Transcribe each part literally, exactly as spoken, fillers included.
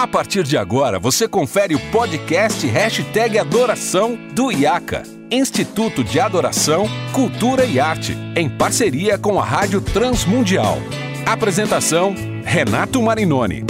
A partir de agora, você confere o podcast Hashtag Adoração do IACA, Instituto de Adoração, Cultura e Arte, em parceria com a Rádio Transmundial. Apresentação, Renato Marinoni.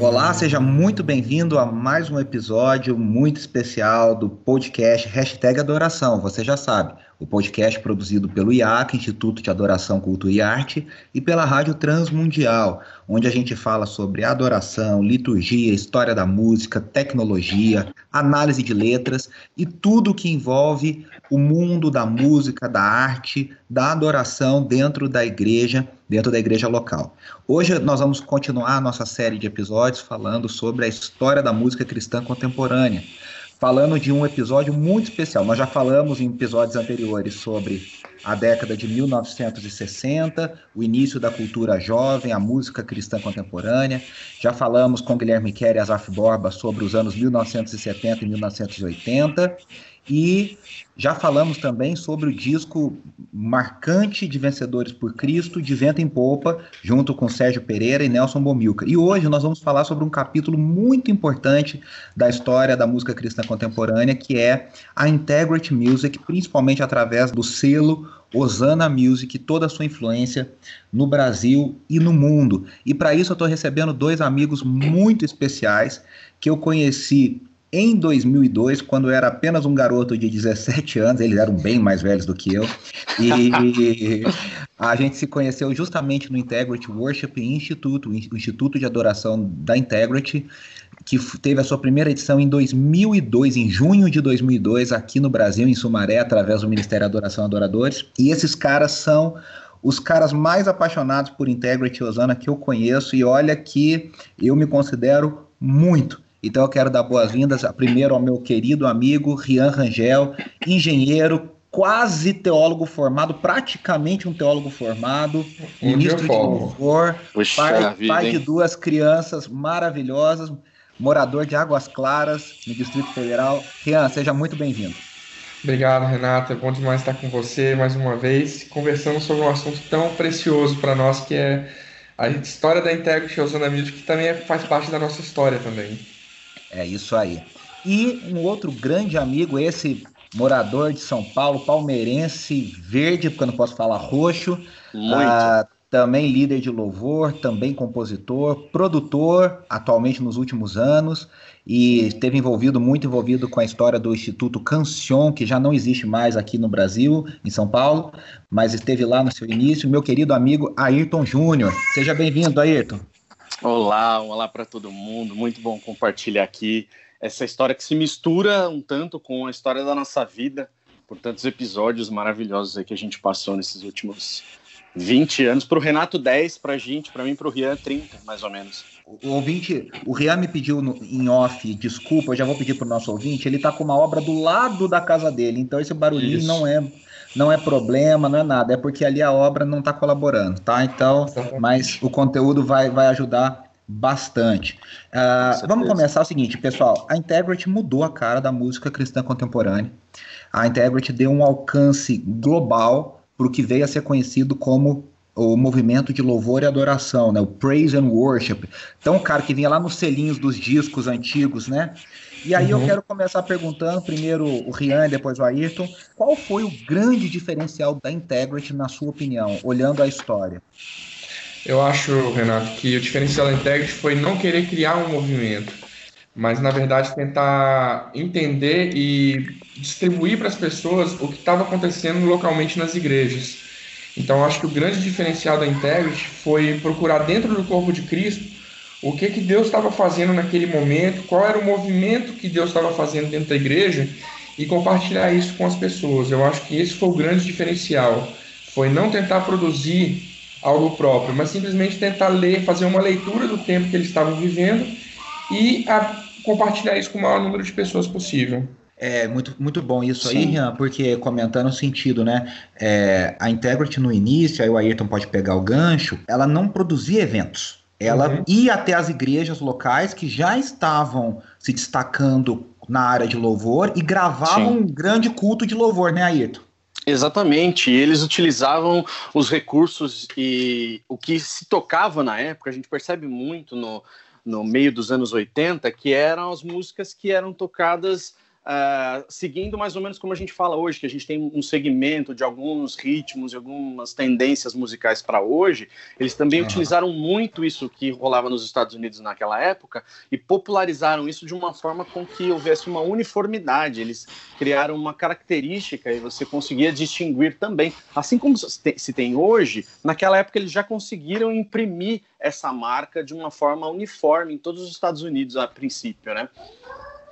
Olá, seja muito bem-vindo a mais um episódio muito especial do podcast Hashtag Adoração, você já sabe, o podcast produzido pelo IACA, Instituto de Adoração, Cultura e Arte, e pela Rádio Transmundial, onde a gente fala sobre adoração, liturgia, história da música, tecnologia, análise de letras e tudo que envolve o mundo da música, da arte, da adoração dentro da igreja, dentro da igreja local. Hoje nós vamos continuar a nossa série de episódios falando sobre a história da música cristã contemporânea, falando de um episódio muito especial. Nós já falamos em episódios anteriores sobre a década de mil novecentos e sessenta, o início da cultura jovem, a música cristã contemporânea. Já falamos com Guilherme Queira e Azaf Borba sobre os anos mil novecentos e setenta e mil novecentos e oitenta. E já falamos também sobre o disco marcante de Vencedores por Cristo, de Vento em Popa, junto com Sérgio Pereira e Nelson Bomilka. E hoje nós vamos falar sobre um capítulo muito importante da história da música cristã contemporânea, que é a Integrity Music, principalmente através do selo Hosanna Music e toda a sua influência no Brasil e no mundo. E para isso eu estou recebendo dois amigos muito especiais que eu conheci em dois mil e dois, quando eu era apenas um garoto de dezessete anos, eles eram bem mais velhos do que eu, e a gente se conheceu justamente no Integrity Worship Institute, o Instituto de Adoração da Integrity, que teve a sua primeira edição em dois mil e dois, em junho de dois mil e dois, aqui no Brasil, em Sumaré, através do Ministério de Adoração e Adoradores, e esses caras são os caras mais apaixonados por Integrity Hosanna que eu conheço, e olha que eu me considero muito. Então eu quero dar boas-vindas primeiro ao meu querido amigo Rian Rangel, engenheiro, quase teólogo formado, praticamente um teólogo formado, um ministro de louvor, pai, pai de duas crianças maravilhosas, morador de Águas Claras, no Distrito Federal. Rian, seja muito bem-vindo. Obrigado, Renato. É bom demais estar com você mais uma vez, conversando sobre um assunto tão precioso para nós, que é a história da Integrity Hosanna Music, que também faz parte da nossa história também. É isso aí. E um outro grande amigo, esse morador de São Paulo, palmeirense, verde, porque eu não posso falar roxo. Muito. Ah, também líder de louvor, também compositor, produtor, atualmente nos últimos anos, e esteve envolvido, muito envolvido com a história do Instituto Canção, que já não existe mais aqui no Brasil, em São Paulo, mas esteve lá no seu início, meu querido amigo Ayrton Júnior. Seja bem-vindo, Ayrton. Olá, olá para todo mundo, muito bom compartilhar aqui essa história que se mistura um tanto com a história da nossa vida, por tantos episódios maravilhosos aí que a gente passou nesses últimos vinte anos, para o Renato dez, para a gente, para mim, para o Rian trinta, mais ou menos. O ouvinte, o Rian me pediu no, em off, desculpa, eu já vou pedir para o nosso ouvinte, ele está com uma obra do lado da casa dele, então esse barulhinho não é... Não é problema, não é nada, é porque ali a obra não está colaborando, tá? Então, mas o conteúdo vai, vai ajudar bastante. Uh, vamos começar o seguinte, pessoal, a Integrity mudou a cara da música cristã contemporânea, a Integrity deu um alcance global para o que veio a ser conhecido como o movimento de louvor e adoração, né? O Praise and Worship, tão caro que vinha lá nos selinhos dos discos antigos, né? E aí uhum. eu quero começar perguntando, primeiro o Rian e depois o Ayrton, qual foi o grande diferencial da Integrity, na sua opinião, olhando a história? Eu acho, Renato, que o diferencial da Integrity foi não querer criar um movimento, mas, na verdade, tentar entender e distribuir para as pessoas o que estava acontecendo localmente nas igrejas. Então, eu acho que o grande diferencial da Integrity foi procurar dentro do corpo de Cristo o que, que Deus estava fazendo naquele momento, qual era o movimento que Deus estava fazendo dentro da igreja e compartilhar isso com as pessoas. Eu acho que esse foi o grande diferencial, foi não tentar produzir algo próprio, mas simplesmente tentar ler, fazer uma leitura do tempo que eles estavam vivendo e a, compartilhar isso com o maior número de pessoas possível. É muito, muito bom isso. Sim. Aí, Rian, porque comentando o sentido, né? É, a Integrity no início, aí o Ayrton pode pegar o gancho, ela não produzia eventos. Ela uhum. ia até as igrejas locais que já estavam se destacando na área de louvor e gravavam Sim. um grande culto de louvor, né, Ayrton? Exatamente, eles utilizavam os recursos e o que se tocava na época, a gente percebe muito no, no meio dos anos oitenta, que eram as músicas que eram tocadas uh, seguindo mais ou menos como a gente fala hoje, que a gente tem um segmento de alguns ritmos e algumas tendências musicais para hoje. Eles também ah. utilizaram muito isso que rolava nos Estados Unidos naquela época e popularizaram isso de uma forma com que houvesse uma uniformidade. Eles criaram uma característica e você conseguia distinguir também. Assim como se tem hoje, naquela época eles já conseguiram imprimir essa marca de uma forma uniforme em todos os Estados Unidos a princípio, né?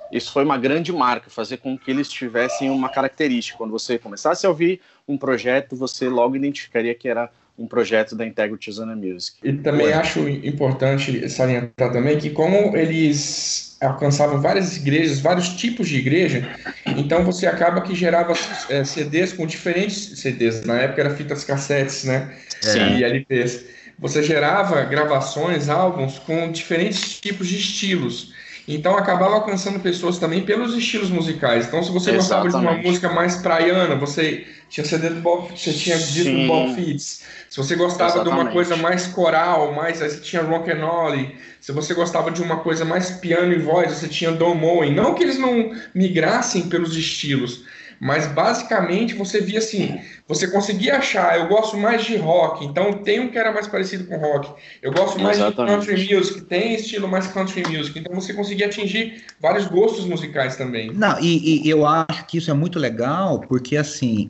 Isso foi uma grande marca, fazer com que eles tivessem uma característica. Quando você começasse a ouvir um projeto, você logo identificaria que era um projeto da Integrity Music. E também acho importante salientar também que como eles alcançavam várias igrejas, vários tipos de igreja, então você acaba que gerava é, C Ds com diferentes C Ds. Na época era fitas cassetes, né? Sim. E L Ps. Você gerava gravações, álbuns com diferentes tipos de estilos. Então, acabava alcançando pessoas também pelos estilos musicais. Então, se você Exatamente. Gostava de uma música mais praiana, você tinha C D do Bob, você tinha disco do Bob Fitts. Se você gostava Exatamente. De uma coisa mais coral, mais, aí você tinha rock and roll. Se você gostava de uma coisa mais piano e voz, você tinha Don Moen. Não que eles não migrassem pelos estilos, mas basicamente você via assim, você conseguia achar, eu gosto mais de rock, então tem um que era mais parecido com rock, eu gosto mais Exatamente. De country music, tem estilo mais country music, então você conseguia atingir vários gostos musicais também. Não, e, e eu acho que isso é muito legal, porque assim,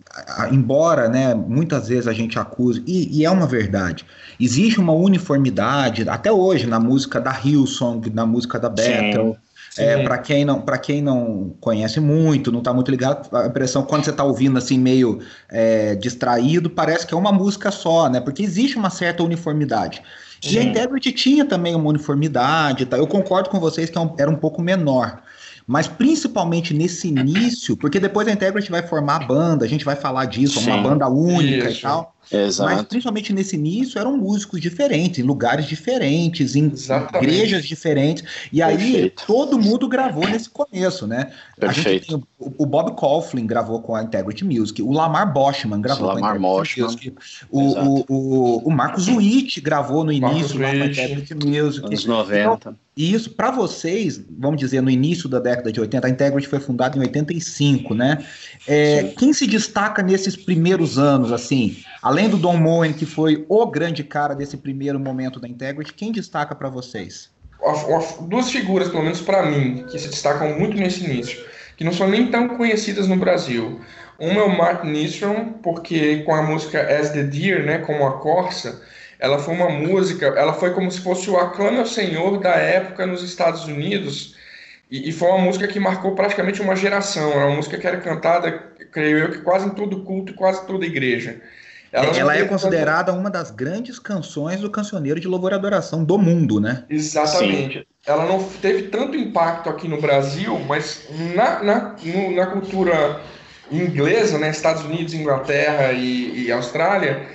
embora, né, muitas vezes a gente acusa, e, e é uma verdade, existe uma uniformidade, até hoje, na música da Hillsong, na música da Battle. Sim. É, para quem não, para quem não conhece muito, não está muito ligado, a impressão quando você está ouvindo assim meio é, distraído, parece que é uma música só, né? Porque existe uma certa uniformidade. Uhum. E a Integrity tinha também uma uniformidade, tá? Eu concordo com vocês que era um pouco menor. Mas principalmente nesse início, porque depois a Integrity vai formar a banda, a gente vai falar disso, Sim, uma banda única isso. e tal. Exato. Mas principalmente nesse início eram músicos diferentes, em lugares diferentes, em Exatamente. Igrejas diferentes. E aí Perfeito. Todo mundo gravou nesse começo, né? Perfeito. A gente tem, o, o Bob Coughlin gravou com a Integrity Music, o Lamar Boschman gravou Lamar com a Integrity Music, o, o, o Marcos Witt gravou no início lá com a Integrity Music. Anos noventa. Então, e isso, para vocês, vamos dizer, no início da década de oitenta, a Integrity foi fundada em oitenta e cinco, né? É, quem se destaca nesses primeiros anos, assim, além do Don Moen, que foi o grande cara desse primeiro momento da Integrity, quem destaca para vocês? Duas figuras, pelo menos para mim, que se destacam muito nesse início, que não são nem tão conhecidas no Brasil. Uma é o Mark Nistron, porque com a música As the Deer, né, como a corça, ela foi uma música, ela foi como se fosse o Aclame ao Senhor da época nos Estados Unidos, e, e foi uma música que marcou praticamente uma geração. Era uma música que era cantada, creio eu, que quase em todo culto, quase toda igreja. Ela, ela é considerada uma das grandes canções do cancioneiro de louvor e adoração do mundo, né? Exatamente. Sim. Ela não teve tanto impacto aqui no Brasil, mas na, na, no, na cultura inglesa, né, Estados Unidos, Inglaterra e, e Austrália,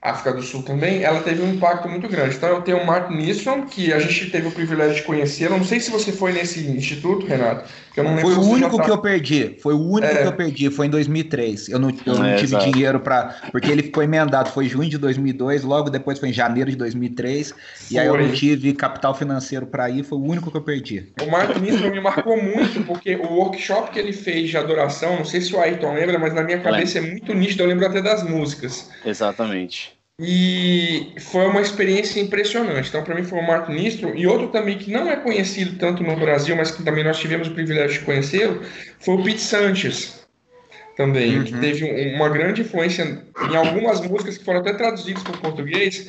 África do Sul também, ela teve um impacto muito grande. Então eu tenho o Mark Nistron, que a gente teve o privilégio de conhecer. Eu não sei se você foi nesse instituto, Renato. Que eu não lembro. Foi o único tá... que eu perdi. Foi o único é. que eu perdi. Foi em dois mil e três. Eu não, eu não é, tive exato. dinheiro para... Porque ele ficou emendado. Foi em junho de dois mil e dois, logo depois foi em janeiro de dois mil e três. Foi. E aí eu não tive capital financeiro para ir. Foi o único que eu perdi. O Mark Nistron me marcou muito, porque o workshop que ele fez de adoração, não sei se o Ayrton lembra, mas na minha cabeça lembra. É muito nítido. Eu lembro até das músicas. Exatamente. E foi uma experiência impressionante. Então, para mim, foi o Mark Nistron. E outro também que não é conhecido tanto no Brasil, mas que também nós tivemos o privilégio de conhecê-lo, foi o Pete Sanchez também, uhum. que teve um, uma grande influência em algumas músicas que foram até traduzidas para o português.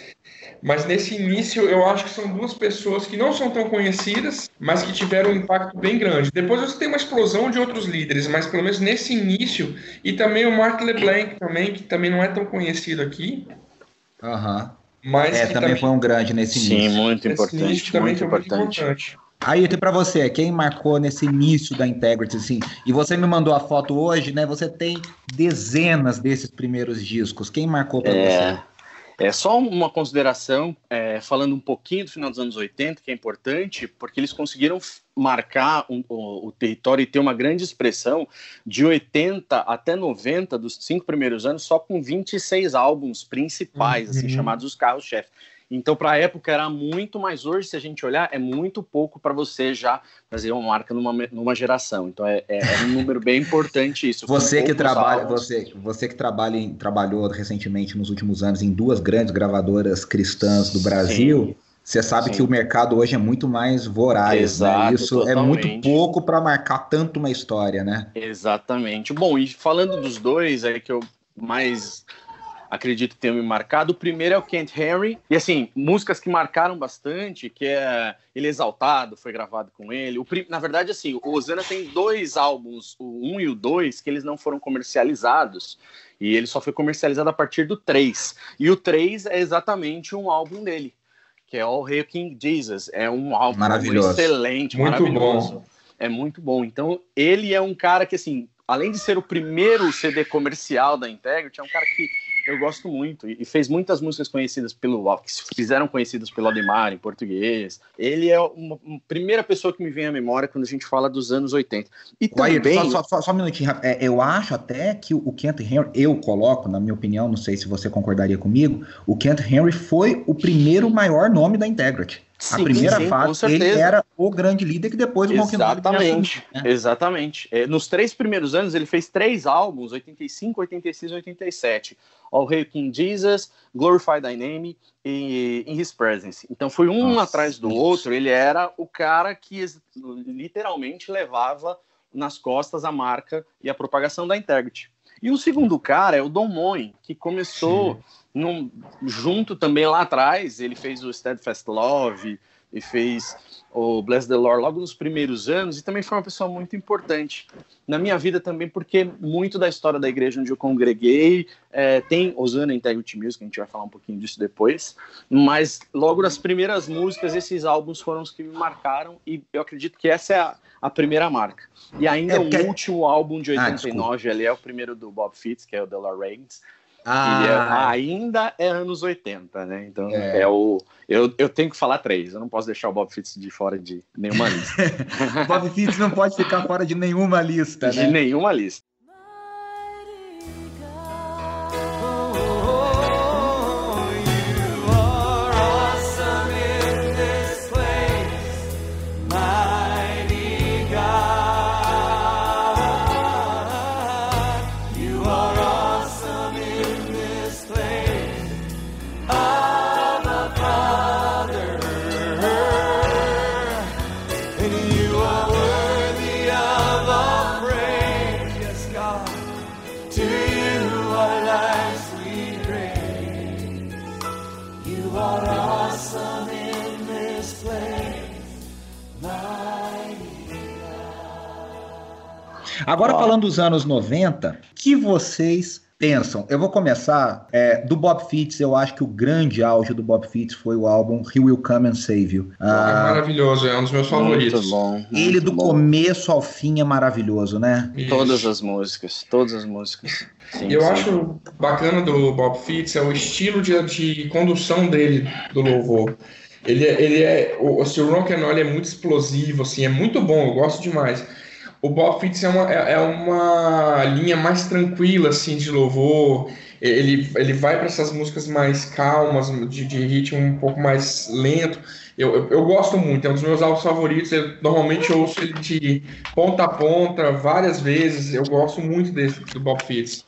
Mas nesse início, eu acho que são duas pessoas que não são tão conhecidas, mas que tiveram um impacto bem grande. Depois você tem uma explosão de outros líderes, mas pelo menos nesse início. E também o Mark LeBlanc também, que também não é tão conhecido aqui. Uhum. Mas é, também tá... foi um grande nesse início. Sim, muito importante, muito importante. importante. Aí, para você, quem marcou nesse início da Integrity, assim, e você me mandou a foto hoje, né? Você tem dezenas desses primeiros discos. Quem marcou para é... você? É só uma consideração, é, falando um pouquinho do final dos anos oitenta, que é importante, porque eles conseguiram marcar um, o, o território e ter uma grande expressão de oitenta até noventa, dos cinco primeiros anos, só com vinte e seis álbuns principais, uhum. assim, chamados os carros-chefe. Então, para a época era muito, mas hoje, se a gente olhar, é muito pouco para você já fazer uma marca numa, numa geração. Então, é, é um número bem importante isso. Você que trabalha, você, você que trabalha em, trabalhou recentemente nos últimos anos em duas grandes gravadoras cristãs do Brasil, Sim. você sabe Sim. que o mercado hoje é muito mais voraz. Exato, né? Isso totalmente. É muito pouco para marcar tanto uma história, né? Exatamente. Bom, e falando dos dois, é que eu mais... acredito ter me marcado. O primeiro é o Kent Henry. E assim, músicas que marcaram bastante, que é Ele Exaltado, foi gravado com ele. O prim... Na verdade, assim, o Hosanna tem dois álbuns, o um e o dois, que eles não foram comercializados. E ele só foi comercializado a partir do três. E o três é exatamente um álbum dele, que é All Hail King Jesus. É um álbum maravilhoso. Excelente, muito maravilhoso. Bom. É muito bom. Então, ele é um cara que, assim, além de ser o primeiro C D comercial da Integrity, é um cara que eu gosto muito, e fez muitas músicas conhecidas pelo, que se fizeram conhecidas pelo Ademar em português. Ele é uma, uma primeira pessoa que me vem à memória quando a gente fala dos anos oitenta. E Uai, também... Só, só, só, só um minutinho, é, eu acho até que o Kent Henry, eu coloco, na minha opinião, não sei se você concordaria comigo, o Kent Henry foi o primeiro maior nome da Integrity. Sim, a primeira sim, fase, ele era o grande líder que depois o Malkin Exatamente, né? exatamente. É, nos três primeiros anos, ele fez três álbuns, oitenta e cinco, oitenta e seis e oitenta e sete. All Hail King Jesus, Glorify Thy Name e In His Presence. Então foi um Nossa, atrás do Deus. outro, ele era o cara que literalmente levava nas costas a marca e a propagação da Integrity. E o segundo cara é o Don Moen, que começou... Sim. Num, junto também lá atrás, ele fez o Steadfast Love e fez o Bless the Lord logo nos primeiros anos, e também foi uma pessoa muito importante na minha vida também, porque muito da história da igreja onde eu congreguei é, tem Hosanna Integrity Music, a gente vai falar um pouquinho disso depois, mas logo nas primeiras músicas esses álbuns foram os que me marcaram, e eu acredito que essa é a, a primeira marca. E ainda é, o que... último álbum de oitenta e nove, ah, ali é o primeiro do Bob Fitts, que é o The Lord Reigns. Ah. É, ainda é anos oitenta, né? Então é, é o. Eu, eu tenho que falar três, eu não posso deixar o Bob Fitts de fora de nenhuma lista. O Bob Fitts não pode ficar fora de nenhuma lista, de né? De nenhuma lista. Agora, falando dos anos noventa, o que vocês pensam? Eu vou começar é, do Bob Fitts. Eu acho que o grande auge do Bob Fitts foi o álbum He Will Come and Save You. Ah, é maravilhoso, é um dos meus favoritos. Muito bom, muito Ele do bom. começo ao fim é maravilhoso, né? Isso. Todas as músicas, todas as músicas. Sim, eu sim. acho bacana do Bob Fitts é o estilo de, de condução dele do louvor. Ele, ele é, o, o seu rock and roll é muito explosivo, assim, é muito bom, eu gosto demais. O Bob Fitts é uma, é uma linha mais tranquila, assim, de louvor. Ele, ele vai para essas músicas mais calmas, de, de ritmo um pouco mais lento. Eu, eu, eu gosto muito, é um dos meus álbuns favoritos. Eu normalmente ouço ele de ponta a ponta, várias vezes. Eu gosto muito desse, do Bob Fitts.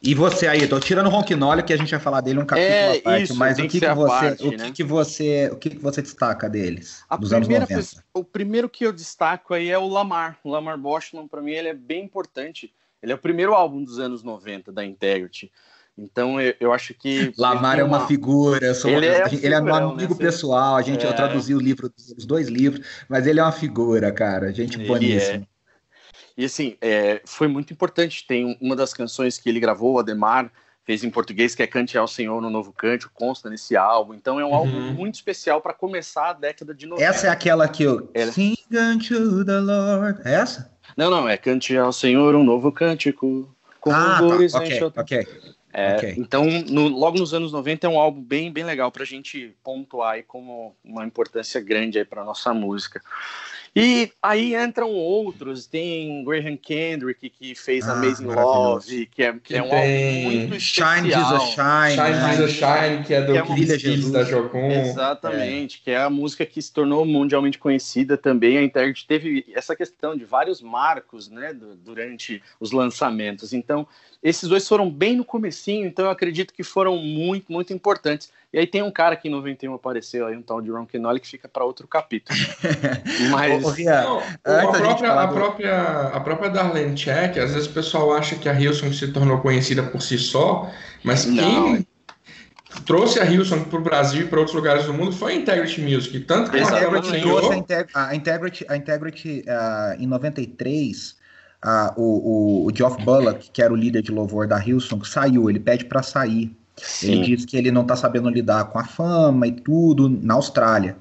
E você aí, tô tirando o Ronquinólio, que a gente vai falar dele um capítulo é, à parte, isso, mas o que, que, que você, parte, o que, né? que você, o que que você destaca deles? A dos anos noventa? Pe- o primeiro que eu destaco aí é o Lamar, o Lamar Boschman. Para mim ele é bem importante. Ele é o primeiro álbum dos anos noventa da Integrity. Então eu, eu acho que Lamar é uma figura, sou ele, uma, é, gente, ele é meu amigo né? pessoal. A gente é. eu traduzi o livro, os dois livros, mas ele é uma figura, cara, gente boníssima. É. E assim, é, foi muito importante. Tem uma das canções que ele gravou, o Ademar fez em português, que é Cante ao Senhor no Novo Cântico, consta nesse álbum. Então é um uhum. álbum muito especial para começar a década de noventa. Essa é aquela que eu... Ela... Sing unto the Lord. É essa? Não, não, é Cante ao Senhor um novo cântico. Com ah, tá. ok, outro... ok. É, okay. Então, no, logo nos anos noventa é um álbum bem, bem legal para a gente pontuar aí como uma importância grande para a nossa música. E aí entram outros, tem Graham Kendrick, que fez ah, Amazing Love, que é, que é um álbum muito especial. Shine, Jesus, Shine. Shine, Jesus, Shine, que é do Guilherme Queira da Jocum. Exatamente, é. que é a música que se tornou mundialmente conhecida também. A Integrity teve essa questão de vários marcos, né, do, durante os lançamentos. Então, esses dois foram bem no comecinho, então eu acredito que foram muito, muito importantes. E aí tem um cara que em noventa e um apareceu, aí um tal de Ron Kenoli, que fica para outro capítulo. Mas oh, não, a, própria, a, própria, a própria Darlene Zschech, às vezes o pessoal acha que a Hillsong se tornou conhecida por si só, mas não. quem trouxe a Hillsong para o Brasil e para outros lugares do mundo foi a Integrity Music. Tanto que a Integrity trouxe a, Integ a Integrity, a Integrity uh, em noventa e três... Ah, o, o, o Geoff Bullock, que era o líder de louvor da Hillsong, saiu, ele pede para sair. Sim. Ele diz que ele não tá sabendo lidar com a fama e tudo na Austrália.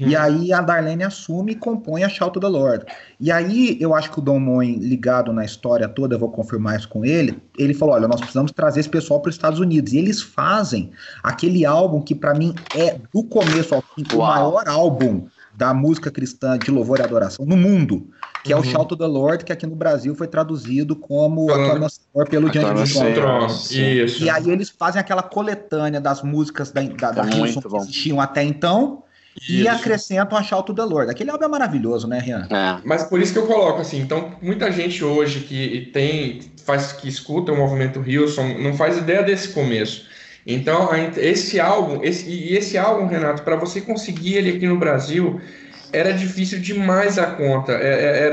Uhum. E aí a Darlene assume e compõe a Shout to the Lord. E aí eu acho que o Don Moen, ligado na história toda, eu vou confirmar isso com ele, ele falou, olha, nós precisamos trazer esse pessoal para os Estados Unidos. E eles fazem aquele álbum que para mim é do começo ao fim, uau, o maior álbum da música cristã de louvor e adoração no mundo, que uhum. é o Shout to the Lord, que aqui no Brasil foi traduzido como Aclama ao Senhor pelo Diante do Trono. Isso. E aí eles fazem aquela coletânea das músicas da, da, da Hillsong que existiam até então, isso, e acrescentam a Shout to the Lord. Aquele álbum é maravilhoso, né, Rian? É. Mas por isso que eu coloco assim, então muita gente hoje que tem, faz, que escuta o movimento Hillsong, não faz ideia desse começo. Então, esse álbum, esse, e esse álbum, Renato, para você conseguir ele aqui no Brasil, era difícil demais a conta. Era,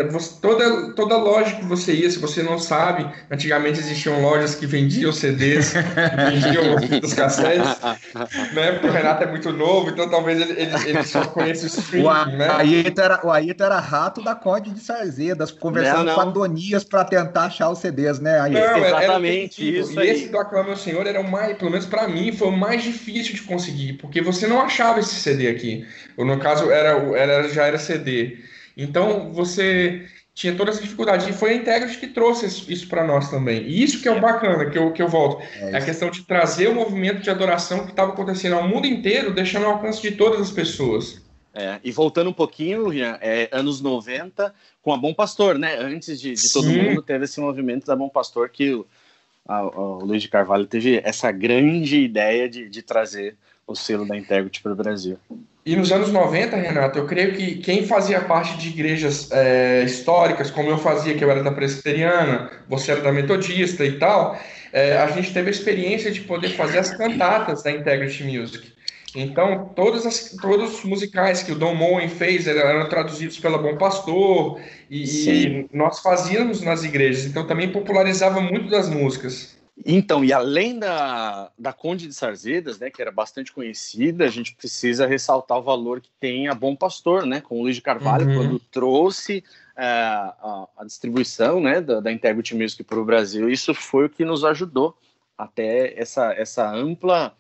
era, você, toda, toda loja que você ia, se você não sabe, antigamente existiam lojas que vendiam C Ds, que vendiam os cassetes, né? Porque o Renato é muito novo, então talvez ele, ele, ele só conheça o streaming, né? O Ayrton era rato da Conde de Sarzedas, conversando não, não. com Adonias para tentar achar os C Ds, né? Aí, não, exatamente era isso. E aí, esse do Aclama ao Senhor era o mais, pelo menos para mim, foi o mais difícil de conseguir, porque você não achava esse C D aqui. Ou, no caso, era... era já era C D. Então, você tinha toda essa dificuldade. E foi a Integrity que trouxe isso para nós também. E isso que é o bacana, que eu, que eu volto. É, é a questão de trazer o movimento de adoração que estava acontecendo ao mundo inteiro, deixando ao alcance de todas as pessoas. É, e voltando um pouquinho, Rian, é, anos noventa, com a Bom Pastor, né? Antes de, de todo mundo, teve esse movimento da Bom Pastor que o, a, o Luiz de Carvalho teve essa grande ideia de, de trazer o selo da Integrity para o Brasil. E nos anos noventa, Renato, eu creio que quem fazia parte de igrejas é, históricas, como eu fazia, que eu era da presbiteriana, você era da metodista e tal, é, a gente teve a experiência de poder fazer as cantatas da Integrity Music. Então, todas as, todos os musicais que o Don Moen fez eram traduzidos pela Bom Pastor, e, e nós fazíamos nas igrejas, então também popularizava muito das músicas. Então, e além da, da Conde de Sarzedas, né, que era bastante conhecida, a gente precisa ressaltar o valor que tem a Bom Pastor, né, com o Luiz de Carvalho, uhum. quando trouxe uh, a, a distribuição, né, da, da Integrity Music para o Brasil. Isso foi o que nos ajudou até essa, essa ampla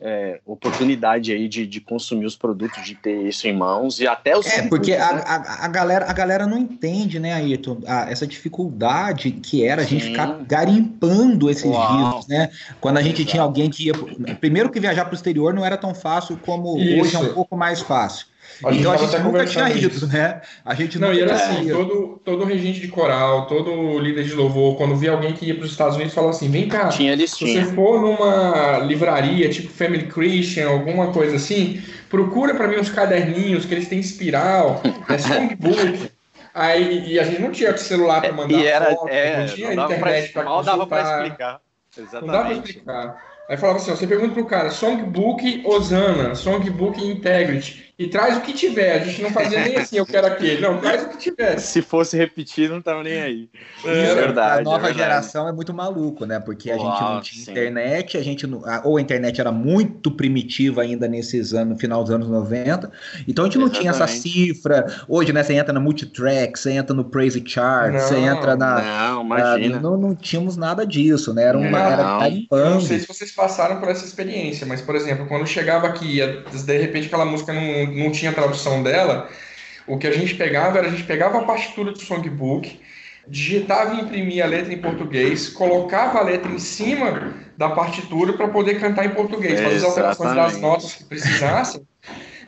é, oportunidade aí de, de consumir os produtos, de ter isso em mãos e até os... É, produtos, porque a, né? a, a, galera, a galera não entende, né, Ayrton, a, essa dificuldade que era a gente Sim. ficar garimpando esses discos, né? Quando a gente Exato. Tinha alguém que ia... Primeiro que viajar para o exterior não era tão fácil como isso. hoje é um pouco mais fácil. A então a gente nunca tinha ido, né? A gente não, não e era assim, todo, todo regente de coral, todo líder de louvor, quando via alguém que ia para os Estados Unidos, falava assim, vem cá, tinha se você for numa livraria, tipo Family Christian, alguma coisa assim, procura para mim uns caderninhos que eles têm espiral, é songbook. Aí, e a gente não tinha celular para mandar e era, foto, é, não tinha não internet para consultar. Não dava para explicar. Exatamente. Não dava para explicar. Aí falava assim, ó, você pergunta pro cara, songbook Hosanna, songbook Integrity, e traz o que tiver. A gente não fazia nem assim, eu quero aquele. Não, traz o que tiver. Se fosse repetir, não tava nem aí. É, é verdade. A nova é verdade. geração é muito maluco, né? Porque a Uau, gente não tinha sim. internet, a gente não, ou a internet era muito primitiva ainda nesses anos, no final dos anos noventa. Então a gente não Exatamente. Tinha essa cifra. Hoje, né, você entra na Multitrack, você entra no Praise Chart, não, você entra na... Não, imagina. Na, não, não tínhamos nada disso, né? Era uma... Não, era taipando. Não sei se vocês passaram por essa experiência, mas, por exemplo, quando chegava aqui, de repente aquela música não, não tinha tradução dela, o que a gente pegava era, a gente pegava a partitura do songbook, digitava e imprimia a letra em português, colocava a letra em cima da partitura para poder cantar em português, fazer as alterações das notas que precisassem.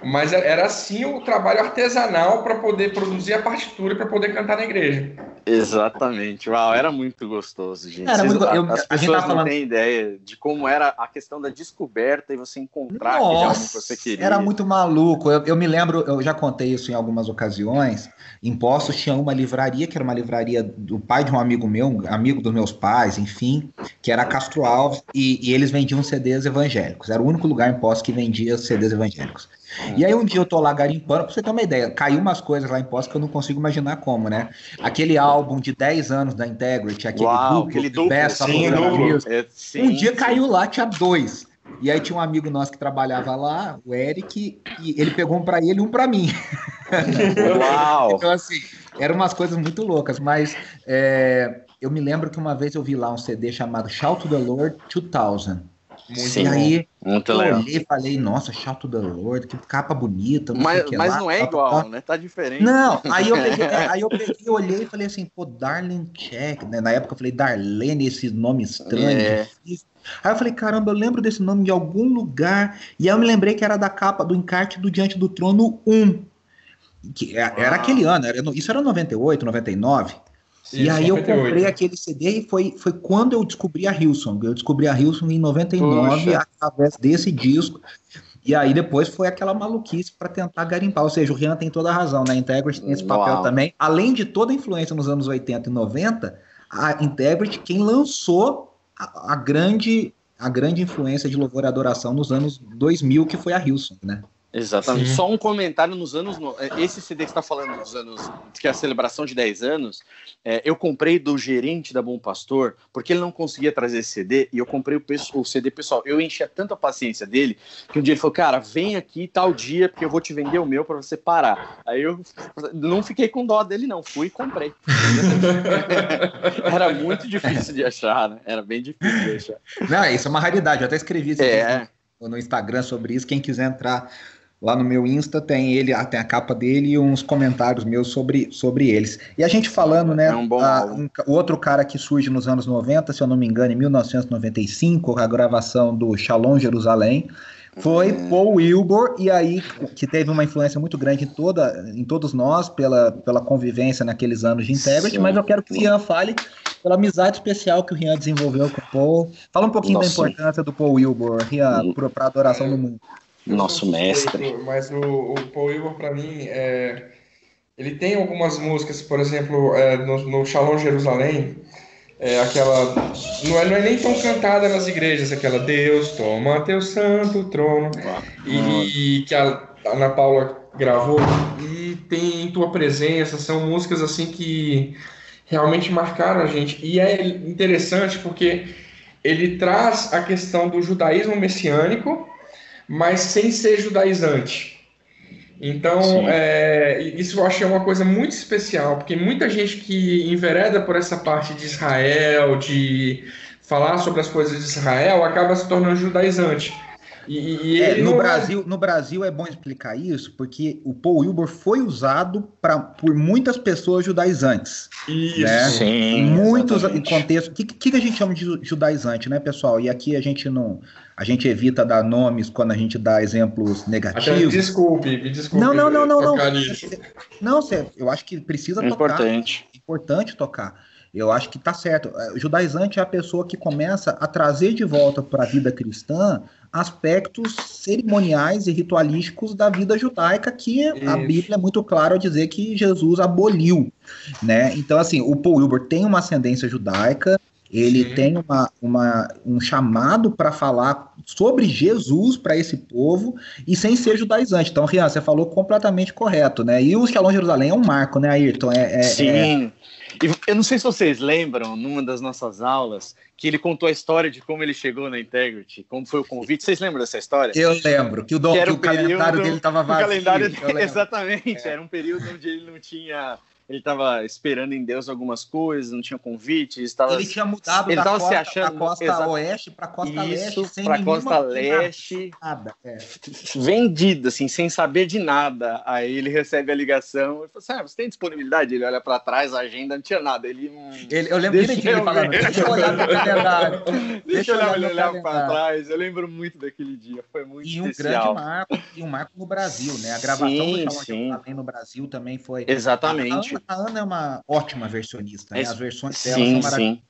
Mas era assim o trabalho artesanal para poder produzir a partitura para poder cantar na igreja. Exatamente. Uau, era muito gostoso, gente. Era muito... Vocês, eu, as pessoas não falando... têm ideia de como era a questão da descoberta e você encontrar Nossa, aquele álbum que você queria. Era muito maluco. Eu, eu me lembro, eu já contei isso em algumas ocasiões. Em Poços tinha uma livraria, que era uma livraria do pai de um amigo meu, amigo dos meus pais, enfim, que era Castro Alves, e, e eles vendiam C Ds evangélicos. Era o único lugar em Poços que vendia C Ds evangélicos. E aí um dia eu tô lá garimpando, pra você ter uma ideia, caiu umas coisas lá em Poços que eu não consigo imaginar como, né? Aquele álbum de dez anos da Integrity, aquele Uau, duplo, aquele duplo, peça, sim, duplo. É, sim, um dia sim. Caiu lá, tinha dois. E aí tinha um amigo nosso que trabalhava lá, o Eric, e ele pegou um pra ele e um pra mim. Uau! Então assim, eram umas coisas muito loucas, mas é, eu me lembro que uma vez eu vi lá um C D chamado Shout to the Lord dois mil. Muito Sim, e aí, muito eu legal. Olhei e falei, nossa, Shout to the Lord, que capa bonita. Não mas mas lá, não é igual, tá, né? Tá diferente. Não, aí eu peguei, aí eu peguei, olhei e falei assim, pô, Darlene Zschech, né? Na época eu falei, Darlene, esse nome estranho, é. difícil. Aí eu falei, caramba, eu lembro desse nome de algum lugar. E aí eu me lembrei que era da capa do encarte do Diante do Trono um. Que era ah. aquele ano, era, isso era noventa e oito, noventa e nove. Sim, e aí noventa e oito. Eu comprei aquele C D e foi, foi quando eu descobri a Hillsong. Eu descobri a Hillsong em noventa e nove, Poxa. através desse disco. E aí depois foi aquela maluquice para tentar garimpar. Ou seja, o Rian tem toda a razão, né? A Integrity tem esse papel Uau. também. Além de toda a influência nos anos oitenta e noventa, a Integrity, quem lançou a, a, grande, a grande influência de louvor e adoração nos anos dois mil, que foi a Hillsong, né? Exatamente. Sim. Só um comentário nos anos... No... Esse C D que você está falando dos anos... Que é a celebração de dez anos, é, eu comprei do gerente da Bom Pastor, porque ele não conseguia trazer esse C D, e eu comprei o, o C D pessoal. Eu enchia tanto a paciência dele, que um dia ele falou, cara, vem aqui tal dia, porque eu vou te vender o meu para você parar. Aí eu não fiquei com dó dele, não. Fui e comprei. Era muito difícil de achar, né? Era bem difícil de achar. Não, isso é uma raridade. Eu até escrevi isso é. no Instagram sobre isso. Quem quiser entrar... Lá no meu Insta tem ele, tem a capa dele e uns comentários meus sobre, sobre eles. E a gente falando, né? É um bom a, um, o outro cara que surge nos anos noventa, se eu não me engano, em mil novecentos e noventa e cinco, a gravação do Shalom Jerusalém, foi uhum. Paul Wilbur, e aí que teve uma influência muito grande em, toda, em todos nós, pela, pela convivência naqueles anos de Integrity, mas eu quero que o Rian fale pela amizade especial que o Rian desenvolveu com o Paul. Fala um pouquinho Nossa. da importância do Paul Wilbur, Rian, uhum. para a adoração do mundo. Nosso mestre. Mas o, o Paul Wilbur, para mim, é, ele tem algumas músicas, por exemplo, é, no, no Shalom Jerusalém, é, aquela. Não é, não é nem tão cantada nas igrejas, aquela Deus toma teu santo trono, ah, e, e que a Ana Paula gravou, e tem Em Tua Presença, são músicas assim que realmente marcaram a gente. E é interessante porque ele traz a questão do judaísmo messiânico, mas sem ser judaizante. Então, é, isso eu achei uma coisa muito especial, porque muita gente que envereda por essa parte de Israel, de falar sobre as coisas de Israel, acaba se tornando judaizante. E, e é, no, Brasil, no Brasil é bom explicar isso, porque o Paul Wilbur foi usado pra, por muitas pessoas judaizantes. Isso, né? Sim. Muitos em contexto. O que, que a gente chama de judaizante, né, pessoal? E aqui a gente não. A gente evita dar nomes quando a gente dá exemplos negativos. Até me desculpe, me desculpe. Não, não, não, não. Não, não, Sérgio, eu acho que precisa é tocar. Importante. É importante tocar. Eu acho que tá certo. O judaizante é a pessoa que começa a trazer de volta para a vida cristã aspectos cerimoniais e ritualísticos da vida judaica, que Isso. a Bíblia é muito clara ao dizer que Jesus aboliu, né? Então, assim, o Paul Wilbur tem uma ascendência judaica, ele Sim. tem uma, uma, um chamado para falar sobre Jesus para esse povo e sem ser judaizante. Então, Rian, você falou completamente correto, né? E o Shalom Jerusalém é um marco, né, Ayrton? É, é, Sim. É... Eu não sei se vocês lembram, numa das nossas aulas, que ele contou a história de como ele chegou na Integrity, como foi o convite. Vocês lembram dessa história? Eu lembro, que o, do, que que o, o período, calendário dele estava vazio. Calendário dele, exatamente, é. Era um período onde ele não tinha ele estava esperando em Deus algumas coisas, não tinha convite, estava, ele tinha mudado ele da costa, se achando, da costa exato, oeste para a costa isso, leste, sem para a costa leste, nada, é. vendido, assim, sem saber de nada. Aí ele recebe a ligação e fala assim, ah, você tem disponibilidade? Ele olha para trás, a agenda, não tinha nada. Ele, hum, ele eu lembro direitinho ele falando, deixa eu olhar para calendário. Deixa, deixa eu olhar, olhar para trás. Eu lembro muito daquele dia, foi muito e especial. E um grande marco, e um marco no Brasil, né? A gravação sim, do Shalom Jerusalém no Brasil também foi... Exatamente. A Ana, a Ana é uma ótima versionista, né? As versões dela sim, são maravilhosas. Sim.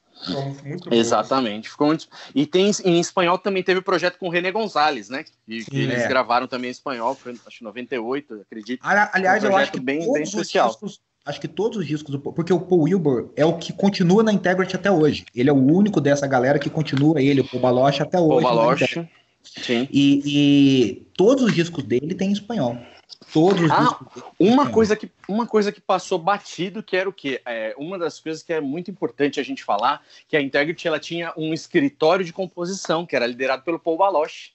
Muito exatamente. Ficou muito... E tem, em espanhol também teve o projeto com o René Gonzalez, né? E, sim, que eles é. gravaram também em espanhol, foi acho noventa e oito, acredito. Aliás, um eu acho que bem, todos bem os especial. Discos, acho que todos os discos, do, porque o Paul Wilbur é o que continua na Integrity até hoje. Ele é o único dessa galera que continua, ele, o Paul Baloche, até hoje. Paul Baloche, sim. E, e todos os discos dele tem em espanhol. Todos ah, uma, coisa que, uma coisa que passou batido, que era o quê? É, uma das coisas que é muito importante a gente falar, que a Integrity ela tinha um escritório de composição, que era liderado pelo Paul Baloche.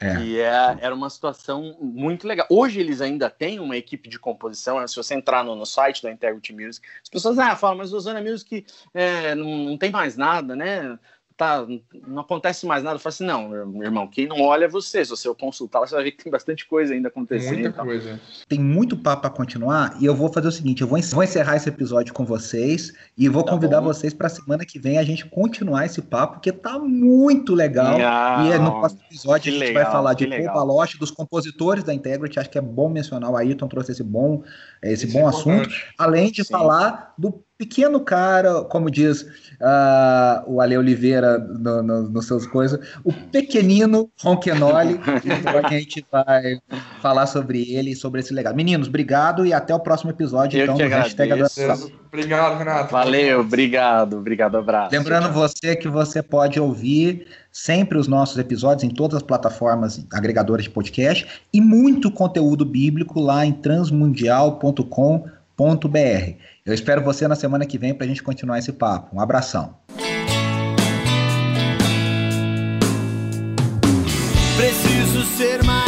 É. E é, era uma situação muito legal. Hoje eles ainda têm uma equipe de composição. Se você entrar no, no site da Integrity Music, as pessoas ah, falam, mas Hosanna Music é, não, não tem mais nada, né? Tá, não acontece mais nada. Eu falo assim, não, meu irmão, quem não olha é você. Se você consultar, você vai ver que tem bastante coisa ainda acontecendo. Muita coisa. Tem muito papo para continuar, e eu vou fazer o seguinte, eu vou encerrar esse episódio com vocês, e vou tá convidar bom. vocês para semana que vem a gente continuar esse papo, porque tá muito legal. Não, e é, no próximo episódio a gente legal, vai falar de Paul Baloche, dos compositores da Integrity, acho que é bom mencionar, o Ayrton trouxe esse bom, esse esse bom é assunto, além de Sim. falar do pequeno cara, como diz uh, o Ale Oliveira no, no, nos seus coisas, o pequenino Ronquenoli, que a gente vai falar sobre ele e sobre esse legado. Meninos, obrigado e até o próximo episódio. Eu então, que agradeço. Hashtag Adoração. Obrigado, Renato. Valeu, obrigado, obrigado, abraço. Lembrando você que você pode ouvir sempre os nossos episódios em todas as plataformas agregadoras de podcast e muito conteúdo bíblico lá em transmundial ponto com ponto br. Eu espero você na semana que vem para a gente continuar esse papo. Um abração. Preciso ser mais